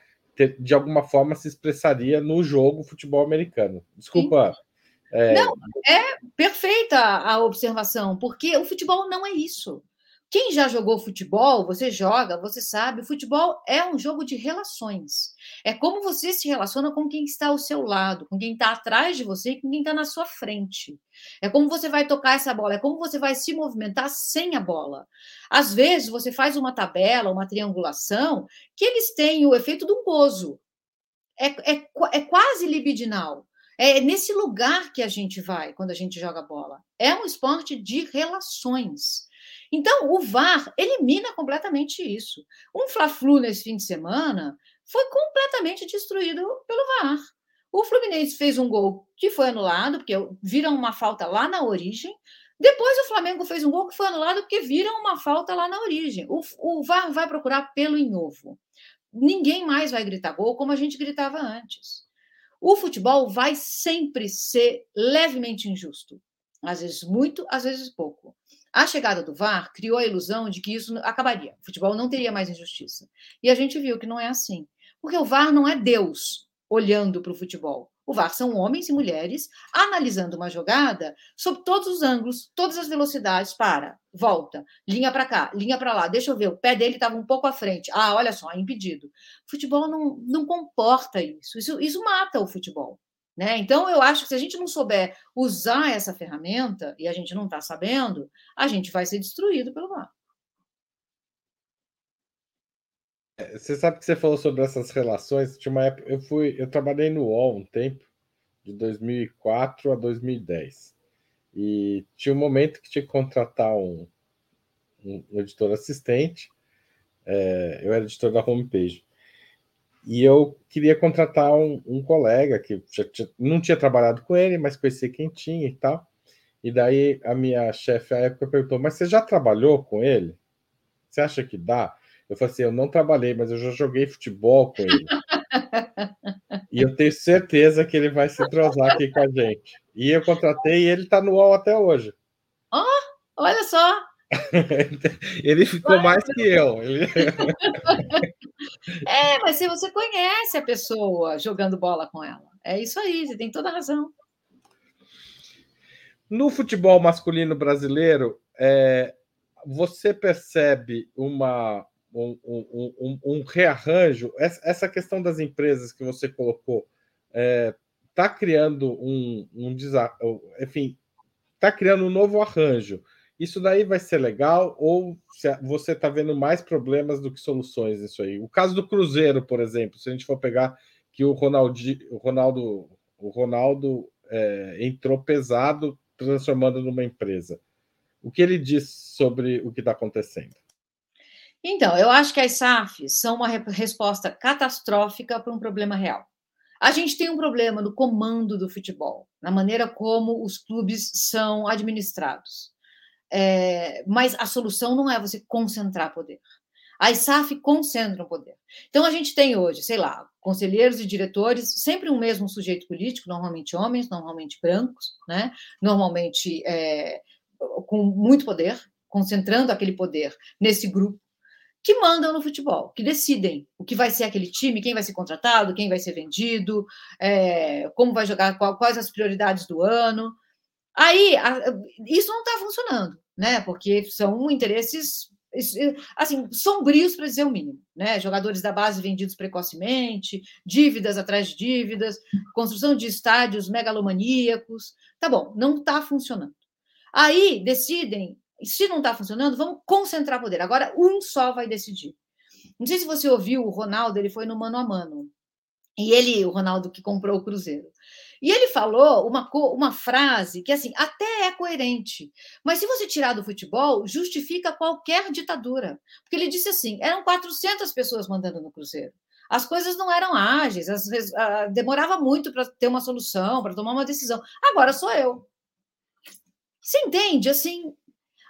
de alguma forma se expressaria no jogo futebol americano. Desculpa. Não, é perfeita a observação, porque o futebol não é isso. Quem já jogou futebol, você joga, você sabe, o futebol é um jogo de relações. É como você se relaciona com quem está ao seu lado, com quem está atrás de você e com quem está na sua frente. É como você vai tocar essa bola, é como você vai se movimentar sem a bola. Às vezes, você faz uma tabela, uma triangulação, que eles têm o efeito de um gozo. É quase libidinal. É nesse lugar que a gente vai quando a gente joga bola. É um esporte de relações. Então, o VAR elimina completamente isso. Um Fla-Flu nesse fim de semana foi completamente destruído pelo VAR. O Fluminense fez um gol que foi anulado, porque viram uma falta lá na origem. Depois o Flamengo fez um gol que foi anulado, porque viram uma falta lá na origem. O VAR vai procurar pelo em ovo. Ninguém mais vai gritar gol como a gente gritava antes. O futebol vai sempre ser levemente injusto. Às vezes muito, às vezes pouco. A chegada do VAR criou a ilusão de que isso acabaria. O futebol não teria mais injustiça. E a gente viu que não é assim. Porque o VAR não é Deus olhando para o futebol. O VAR são homens e mulheres analisando uma jogada sob todos os ângulos, todas as velocidades, para, volta, linha para cá, linha para lá, deixa eu ver, o pé dele estava um pouco à frente. Ah, olha só, é impedido. O futebol não comporta isso. Isso mata o futebol. Né? Então, eu acho que se a gente não souber usar essa ferramenta, e a gente não está sabendo, a gente vai ser destruído pelo VAR. Você sabe que você falou sobre essas relações? Tinha uma época, eu trabalhei no UOL um tempo, de 2004 a 2010. E tinha um momento que tinha que contratar um editor assistente. Eu era editor da homepage. E eu queria contratar um colega que não tinha trabalhado com ele, mas conhecia quem tinha e tal. E daí a minha chefe, à época, perguntou, mas você já trabalhou com ele? Você acha que dá? Eu falei assim, eu não trabalhei, mas eu já joguei futebol com ele. E eu tenho certeza que ele vai se entrosar aqui com a gente. E eu contratei e ele está no UOL até hoje. Oh, olha só! Ele ficou mais que eu. Mas se você conhece a pessoa jogando bola com ela, é isso aí, você tem toda a razão. No futebol masculino brasileiro, você percebe um rearranjo? Essa questão das empresas que você colocou está criando enfim, está criando um novo arranjo. Isso daí vai ser legal ou você está vendo mais problemas do que soluções nisso aí? O caso do Cruzeiro, por exemplo, se a gente for pegar que o Ronaldo entrou pesado transformando numa empresa. O que ele diz sobre o que está acontecendo? Então, eu acho que as SAFs são uma resposta catastrófica para um problema real. A gente tem um problema no comando do futebol, na maneira como os clubes são administrados. Mas a solução não é você concentrar poder. As SAF concentram poder. Então, a gente tem hoje, sei lá, conselheiros e diretores, sempre o mesmo sujeito político, normalmente homens, normalmente brancos, né? Normalmente com muito poder, concentrando aquele poder nesse grupo, que mandam no futebol, que decidem o que vai ser aquele time, quem vai ser contratado, quem vai ser vendido, como vai jogar, quais as prioridades do ano. Aí, isso não está funcionando, né? Porque são interesses, assim, sombrios, para dizer o mínimo, né? Jogadores da base vendidos precocemente, dívidas atrás de dívidas, construção de estádios megalomaníacos. Tá bom, não está funcionando. Aí, decidem, se não está funcionando, vamos concentrar poder. Agora, um só vai decidir. Não sei se você ouviu o Ronaldo, ele foi no Mano a Mano. E ele, o Ronaldo, que comprou o Cruzeiro. E ele falou uma frase que, assim, até é coerente. Mas se você tirar do futebol, justifica qualquer ditadura. Porque ele disse assim, eram 400 pessoas mandando no Cruzeiro. As coisas não eram ágeis, às vezes, demorava muito para ter uma solução, para tomar uma decisão. Agora sou eu. Você entende? Assim,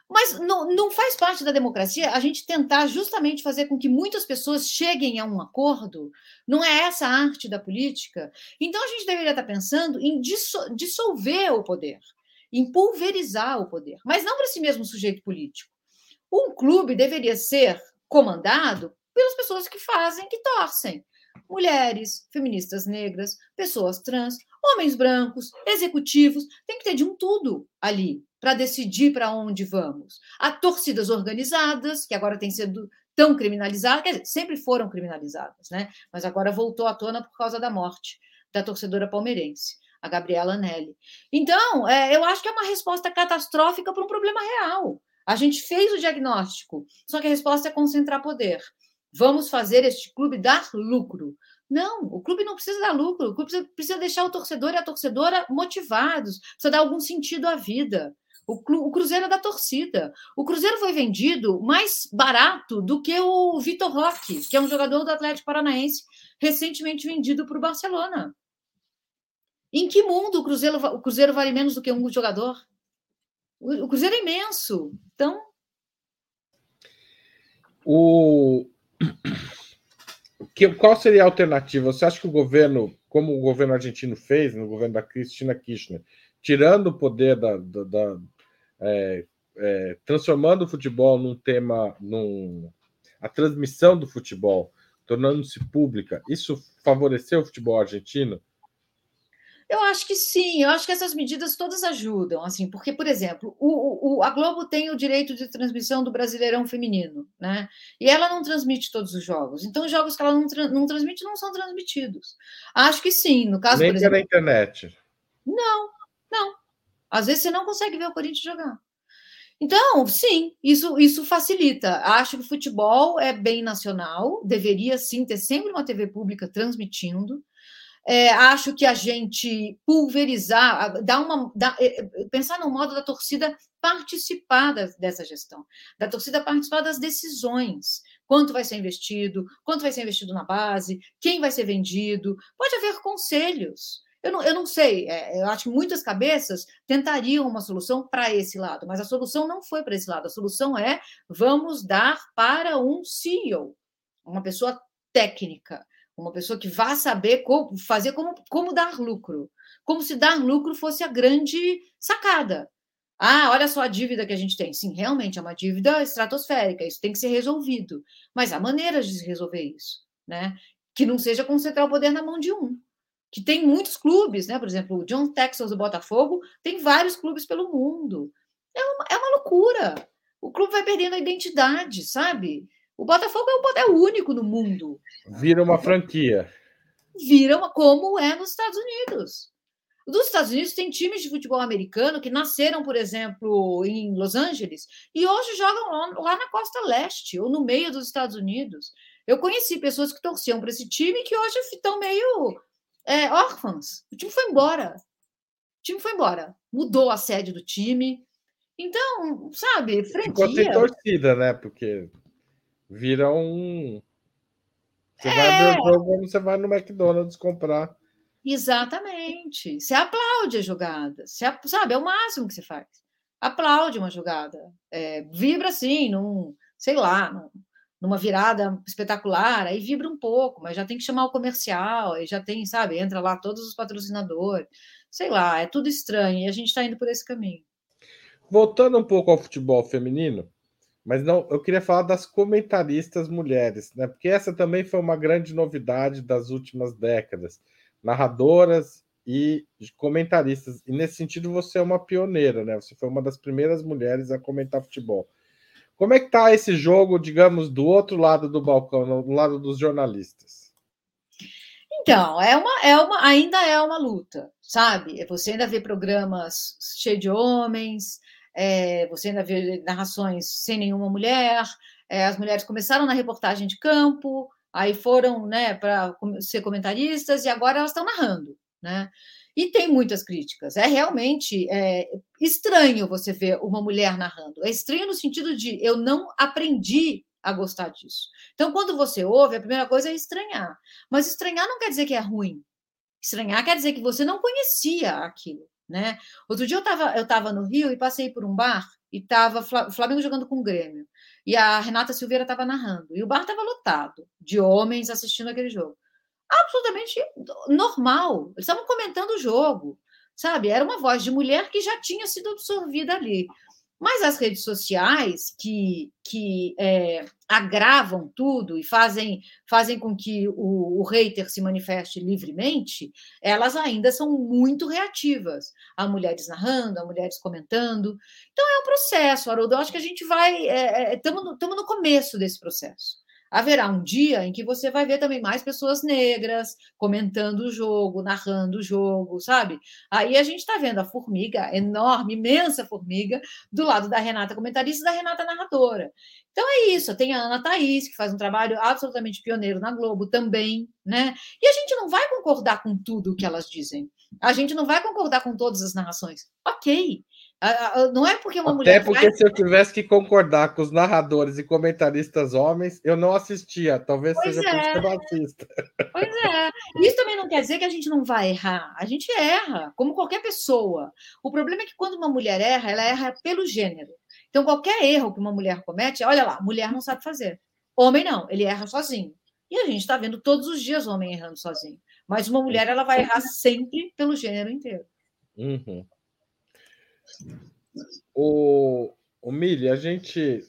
mas não faz parte da democracia a gente tentar justamente fazer com que muitas pessoas cheguem a um acordo? Não é essa a arte da política? Então, a gente deveria estar pensando em dissolver o poder, em pulverizar o poder, mas não para esse mesmo sujeito político. Um clube deveria ser comandado pelas pessoas que fazem, que torcem. Mulheres, feministas negras, pessoas trans, homens brancos, executivos, tem que ter de um tudo ali para decidir para onde vamos. Há torcidas organizadas, que agora têm sido tão criminalizadas, quer dizer, sempre foram criminalizadas, né? Mas agora voltou à tona por causa da morte da torcedora palmeirense, a Gabriela Nelly. Então, eu acho que é uma resposta catastrófica para um problema real. A gente fez o diagnóstico, só que a resposta é concentrar poder. Vamos fazer este clube dar lucro. Não, o clube não precisa dar lucro, o clube precisa deixar o torcedor e a torcedora motivados, precisa dar algum sentido à vida. O Cruzeiro é da torcida. O Cruzeiro foi vendido mais barato do que o Vitor Roque, que é um jogador do Atlético Paranaense, recentemente vendido para o Barcelona. Em que mundo o Cruzeiro vale menos do que um jogador? O Cruzeiro é imenso. Então... Qual seria a alternativa? Você acha que o governo, como o governo argentino fez, no governo da Cristina Kirchner, tirando o poder transformando o futebol num tema, a transmissão do futebol, tornando-se pública, isso favoreceu o futebol argentino? Eu acho que sim, eu acho que essas medidas todas ajudam, assim, porque, por exemplo, a Globo tem o direito de transmissão do Brasileirão Feminino, né? E ela não transmite todos os jogos, então os jogos que ela não transmite não são transmitidos. Acho que sim, no caso... Nem por exemplo, pela internet. Não. Às vezes você não consegue ver o Corinthians jogar. Então, sim, isso facilita. Acho que o futebol é bem nacional, deveria sim ter sempre uma TV pública transmitindo. Acho que a gente pulverizar, pensar no modo da torcida participar dessa gestão, da torcida participar das decisões. Quanto vai ser investido, na base, quem vai ser vendido. Pode haver conselhos. Eu não sei, eu acho que muitas cabeças tentariam uma solução para esse lado, mas a solução não foi para esse lado. A solução é vamos dar para um CEO, uma pessoa técnica, uma pessoa que vá saber como dar lucro. Como se dar lucro fosse a grande sacada. Ah, olha só a dívida que a gente tem. Sim, realmente é uma dívida estratosférica. Isso tem que ser resolvido. Mas há maneiras de resolver isso, né? Que não seja concentrar o poder na mão de um. Que tem muitos clubes, né? Por exemplo, o John Texas do Botafogo tem vários clubes pelo mundo. É uma loucura. O clube vai perdendo a identidade, sabe? O Botafogo é o único no mundo. Vira uma franquia. Como é nos Estados Unidos. Nos Estados Unidos tem times de futebol americano que nasceram, por exemplo, em Los Angeles e hoje jogam lá na costa leste ou no meio dos Estados Unidos. Eu conheci pessoas que torciam para esse time que hoje estão meio órfãs. O time foi embora. Mudou a sede do time. Então, sabe, franquia... Ficou sem torcida, né? Porque... Vira um... Você vai ver o jogo como você vai no McDonald's comprar. Exatamente. Você aplaude a jogada. Sabe, é o máximo que você faz. Aplaude uma jogada. Vibra assim, numa virada espetacular. Aí vibra um pouco, mas já tem que chamar o comercial. Aí já tem, sabe, entra lá todos os patrocinadores. É tudo estranho. E a gente está indo por esse caminho. Voltando um pouco ao futebol feminino, mas não, eu queria falar das comentaristas mulheres, né? Porque essa também foi uma grande novidade das últimas décadas. Narradoras e comentaristas. E nesse sentido você é uma pioneira, né? Você foi uma das primeiras mulheres a comentar futebol. Como é que está esse jogo, digamos, do outro lado do balcão, do lado dos jornalistas? Então, ainda é uma luta, sabe? Você ainda vê programas cheios de homens... você ainda vê narrações sem nenhuma mulher, as mulheres começaram na reportagem de campo, aí foram, né, para ser comentaristas e agora elas estão narrando, né? E tem muitas críticas. É realmente estranho você ver uma mulher narrando. É estranho no sentido de eu não aprendi a gostar disso. Então, quando você ouve, a primeira coisa é estranhar. Mas estranhar não quer dizer que é ruim. Estranhar quer dizer que você não conhecia aquilo. Né? Outro dia eu estava no Rio e passei por um bar e estava o Flamengo jogando com o Grêmio e a Renata Silveira estava narrando e o bar estava lotado de homens assistindo aquele jogo, absolutamente normal, eles estavam comentando o jogo, sabe? Era uma voz de mulher que já tinha sido absorvida ali, mas as redes sociais que agravam tudo e fazem com que o hater se manifeste livremente, elas ainda são muito reativas. Há mulheres narrando, há mulheres comentando. Então, é um processo, Haroldo. Eu acho que a gente vai... Estamos no começo desse processo. Haverá um dia em que você vai ver também mais pessoas negras comentando o jogo, narrando o jogo, sabe? Aí a gente está vendo a formiga, enorme, imensa formiga, do lado da Renata comentarista e da Renata narradora. Então é isso, tem a Ana Thaís, que faz um trabalho absolutamente pioneiro na Globo também, né? E a gente não vai concordar com tudo o que elas dizem. A gente não vai concordar com todas as narrações. Ok, Não é porque uma mulher... Até porque se eu tivesse que concordar com os narradores e comentaristas homens, eu não assistia, talvez seja por isso que eu não assista. Pois é. Isso também não quer dizer que a gente não vai errar. A gente erra, como qualquer pessoa. O problema é que quando uma mulher erra, ela erra pelo gênero. Então, qualquer erro que uma mulher comete, olha lá, mulher não sabe fazer. Homem não, ele erra sozinho. E a gente está vendo todos os dias o homem errando sozinho. Mas uma mulher, ela vai errar sempre pelo gênero inteiro. Uhum. O Milly, a gente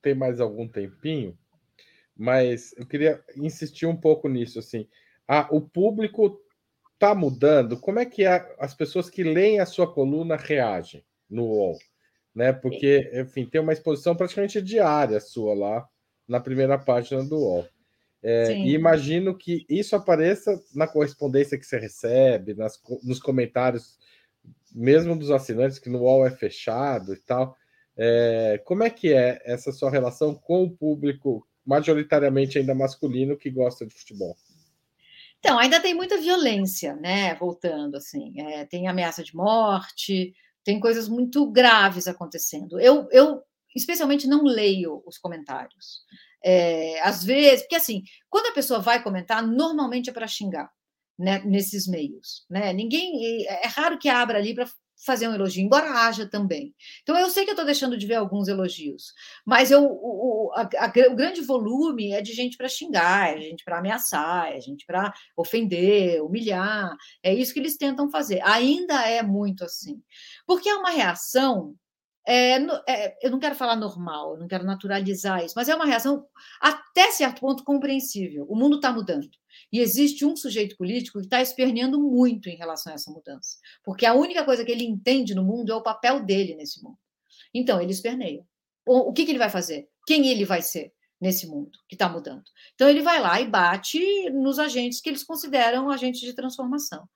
tem mais algum tempinho, mas eu queria insistir um pouco nisso, assim, o público está mudando, como é que as pessoas que leem a sua coluna reagem no UOL, né? Porque, enfim, tem uma exposição praticamente diária sua lá na primeira página do UOL, e imagino que isso apareça na correspondência que você recebe, nos comentários mesmo dos assinantes, que no UOL é fechado e tal. Como é que é essa sua relação com o público, majoritariamente ainda masculino, que gosta de futebol? Então, ainda tem muita violência, né? Voltando, assim, tem ameaça de morte, tem coisas muito graves acontecendo. Eu especialmente, não leio os comentários. Às vezes, porque, assim, quando a pessoa vai comentar, normalmente é para xingar. Né, nesses meios, né? Ninguém, é raro que abra ali para fazer um elogio, embora haja também. Então, eu sei que eu estou deixando de ver alguns elogios, mas o grande volume é de gente para xingar, é gente para ameaçar, é gente para ofender, humilhar. É isso que eles tentam fazer. Ainda é muito assim. Porque é uma reação, eu não quero falar normal, eu não quero naturalizar isso, mas é uma reação até certo ponto compreensível. O mundo está mudando. E existe um sujeito político que está esperneando muito em relação a essa mudança, porque a única coisa que ele entende no mundo é o papel dele nesse mundo. Então, ele esperneia. O que ele vai fazer? Quem ele vai ser nesse mundo que está mudando? Então, ele vai lá e bate nos agentes que eles consideram agentes de transformação.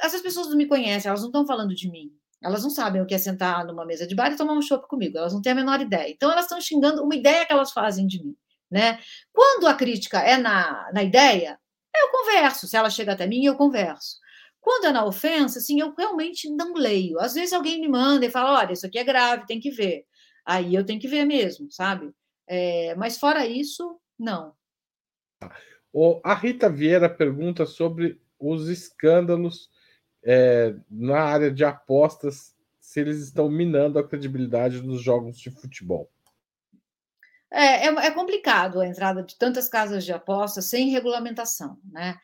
Essas pessoas não me conhecem, elas não estão falando de mim. Elas não sabem o que é sentar numa mesa de bar e tomar um chopp comigo. Elas não têm a menor ideia. Então, elas estão xingando uma ideia que elas fazem de mim. Né? Quando a crítica é na ideia, eu converso. Se ela chega até mim, eu converso. Quando é na ofensa, assim, eu realmente não leio. Às vezes alguém me manda e fala, olha, isso aqui é grave, tem que ver. Aí eu tenho que ver mesmo, sabe? Mas fora isso, não. A Rita Vieira pergunta sobre os escândalos na área de apostas, se eles estão minando a credibilidade dos jogos de futebol. É complicado a entrada de tantas casas de apostas sem regulamentação, né?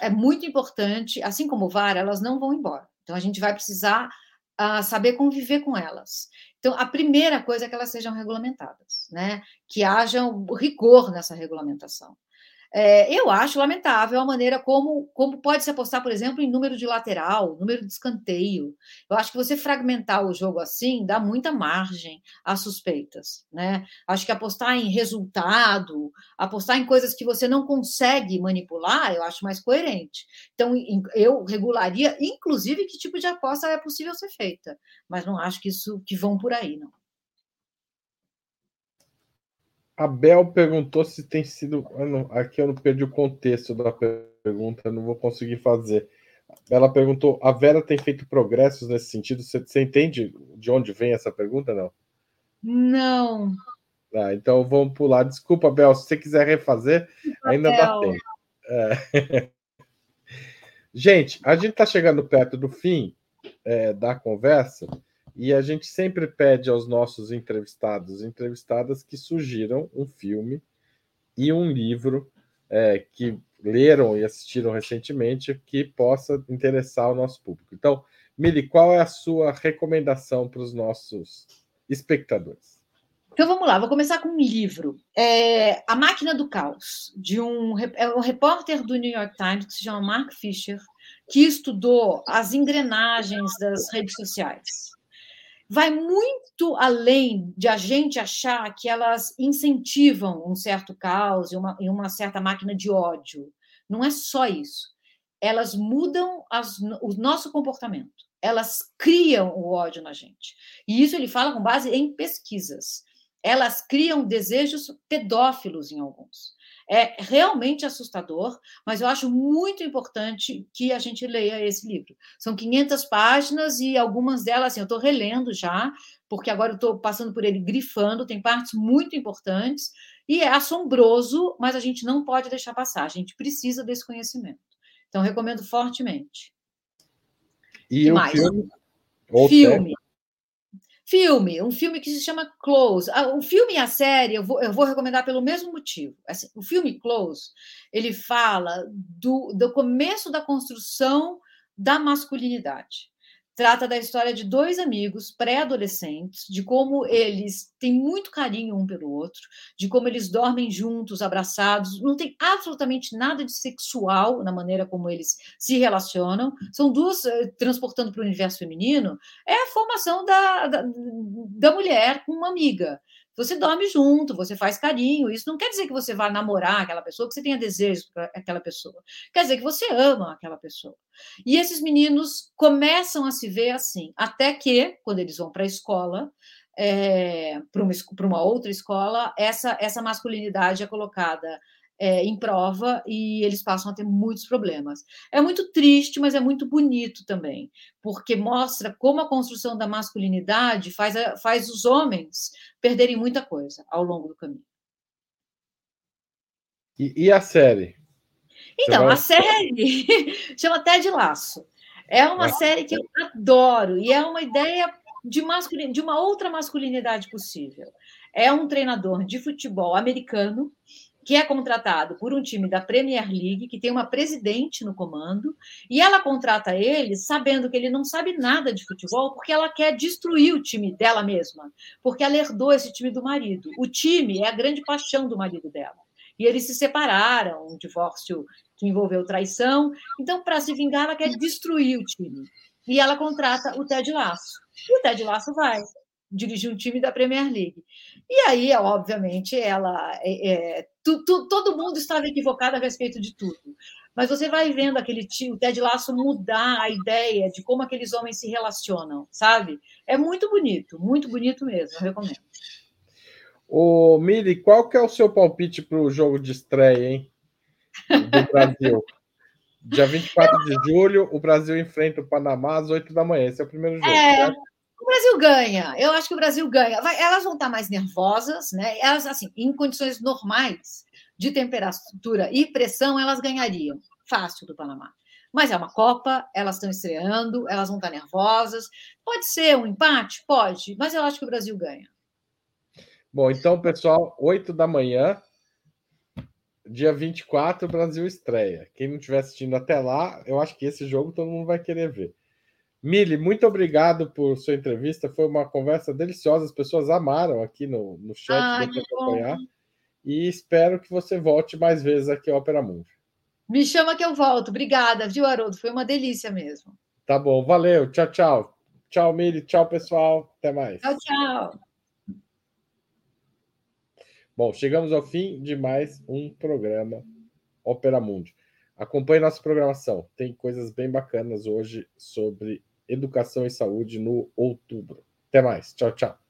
É muito importante, assim como o VAR, elas não vão embora. Então, a gente vai precisar saber conviver com elas. Então, a primeira coisa é que elas sejam regulamentadas, né? Que haja um rigor nessa regulamentação. Eu acho lamentável a maneira como pode se apostar, por exemplo, em número de lateral, número de escanteio. Eu acho que você fragmentar o jogo assim dá muita margem a suspeitas, né? Acho que apostar em resultado, apostar em coisas que você não consegue manipular, eu acho mais coerente. Então, eu regularia, inclusive, que tipo de aposta é possível ser feita, mas não acho que isso que vão por aí, não. A Bel perguntou se tem sido... Aqui eu não perdi o contexto da pergunta, não vou conseguir fazer. Ela perguntou, a Vera tem feito progressos nesse sentido? Você entende de onde vem essa pergunta, não? Não. Ah, então vamos pular. Desculpa, Bel, se você quiser refazer, ainda dá tempo. Gente, a gente está chegando perto do fim da conversa. E a gente sempre pede aos nossos entrevistados e entrevistadas que sugiram um filme e um livro que leram e assistiram recentemente que possa interessar o nosso público. Então, Milly, qual é a sua recomendação para os nossos espectadores? Então, vamos lá. Vou começar com um livro. A Máquina do Caos, de um repórter do New York Times que se chama Mark Fisher, que estudou as engrenagens das redes sociais. Vai muito além de a gente achar que elas incentivam um certo caos e uma certa máquina de ódio. Não é só isso. Elas mudam o nosso comportamento. Elas criam o ódio na gente. E isso ele fala com base em pesquisas. elas criam desejos pedófilos em alguns. É realmente assustador, mas eu acho muito importante que a gente leia esse livro. São 500 páginas e algumas delas, assim, eu estou relendo já, porque agora eu estou passando por ele grifando, tem partes muito importantes, e é assombroso, mas a gente não pode deixar passar, a gente precisa desse conhecimento. Então, recomendo fortemente. E o filme? Um filme que se chama Close. O filme e a série eu vou recomendar pelo mesmo motivo. Assim, o filme Close, ele fala do começo da construção da masculinidade. Trata da história de dois amigos pré-adolescentes, de como eles têm muito carinho um pelo outro, de como eles dormem juntos, abraçados, não tem absolutamente nada de sexual na maneira como eles se relacionam. São duas, transportando para o universo feminino, é a formação da mulher com uma amiga. Você dorme junto, você faz carinho, isso não quer dizer que você vá namorar aquela pessoa, que você tenha desejo para aquela pessoa. Quer dizer que você ama aquela pessoa. E esses meninos começam a se ver assim, até que, quando eles vão para a escola, para uma outra escola, essa masculinidade é colocada em prova e eles passam a ter muitos problemas. É muito triste, mas é muito bonito também, porque mostra como a construção da masculinidade faz os homens perderem muita coisa ao longo do caminho. E a série? Então, a série chama Ted Lasso. É uma série que eu adoro e é uma ideia de uma outra masculinidade possível. É um treinador de futebol americano que é contratado por um time da Premier League, que tem uma presidente no comando, e ela contrata ele sabendo que ele não sabe nada de futebol, porque ela quer destruir o time dela mesma, porque ela herdou esse time do marido. O time é a grande paixão do marido dela. E eles se separaram, um divórcio que envolveu traição. Então, para se vingar, ela quer destruir o time. E ela contrata o Ted Lasso. E o Ted Lasso vai dirigir um time da Premier League. E aí, obviamente, ela todo mundo estava equivocado a respeito de tudo. Mas você vai vendo o Ted Lasso mudar a ideia de como aqueles homens se relacionam, sabe? É muito bonito mesmo, eu recomendo. Ô, Milly, qual que é o seu palpite para o jogo de estreia, hein? Do Brasil. Dia 24 de julho, o Brasil enfrenta o Panamá às 8 da manhã. Esse é o primeiro jogo, certo? O Brasil ganha, eu acho que o Brasil ganha. Elas vão estar mais nervosas, né? Elas, assim, em condições normais de temperatura e pressão, elas ganhariam fácil do Panamá. Mas é uma Copa, elas estão estreando, elas vão estar nervosas. Pode ser um empate? Pode, mas eu acho que o Brasil ganha. Bom, então, pessoal, 8 da manhã, dia 24, o Brasil estreia. Quem não estiver assistindo até lá, eu acho que esse jogo todo mundo vai querer ver. Milly, muito obrigado por sua entrevista. Foi uma conversa deliciosa. As pessoas amaram aqui no chat de acompanhar. Bom. E espero que você volte mais vezes aqui ao Opera Mundi. Me chama que eu volto. Obrigada, viu, Haroldo? Foi uma delícia mesmo. Tá bom, valeu. Tchau, tchau. Tchau, Milly. Tchau, pessoal. Até mais. Tchau, tchau. Bom, chegamos ao fim de mais um programa Opera Mundi. Acompanhe nossa programação. Tem coisas bem bacanas hoje sobre educação e saúde no outubro. Até mais. Tchau, tchau.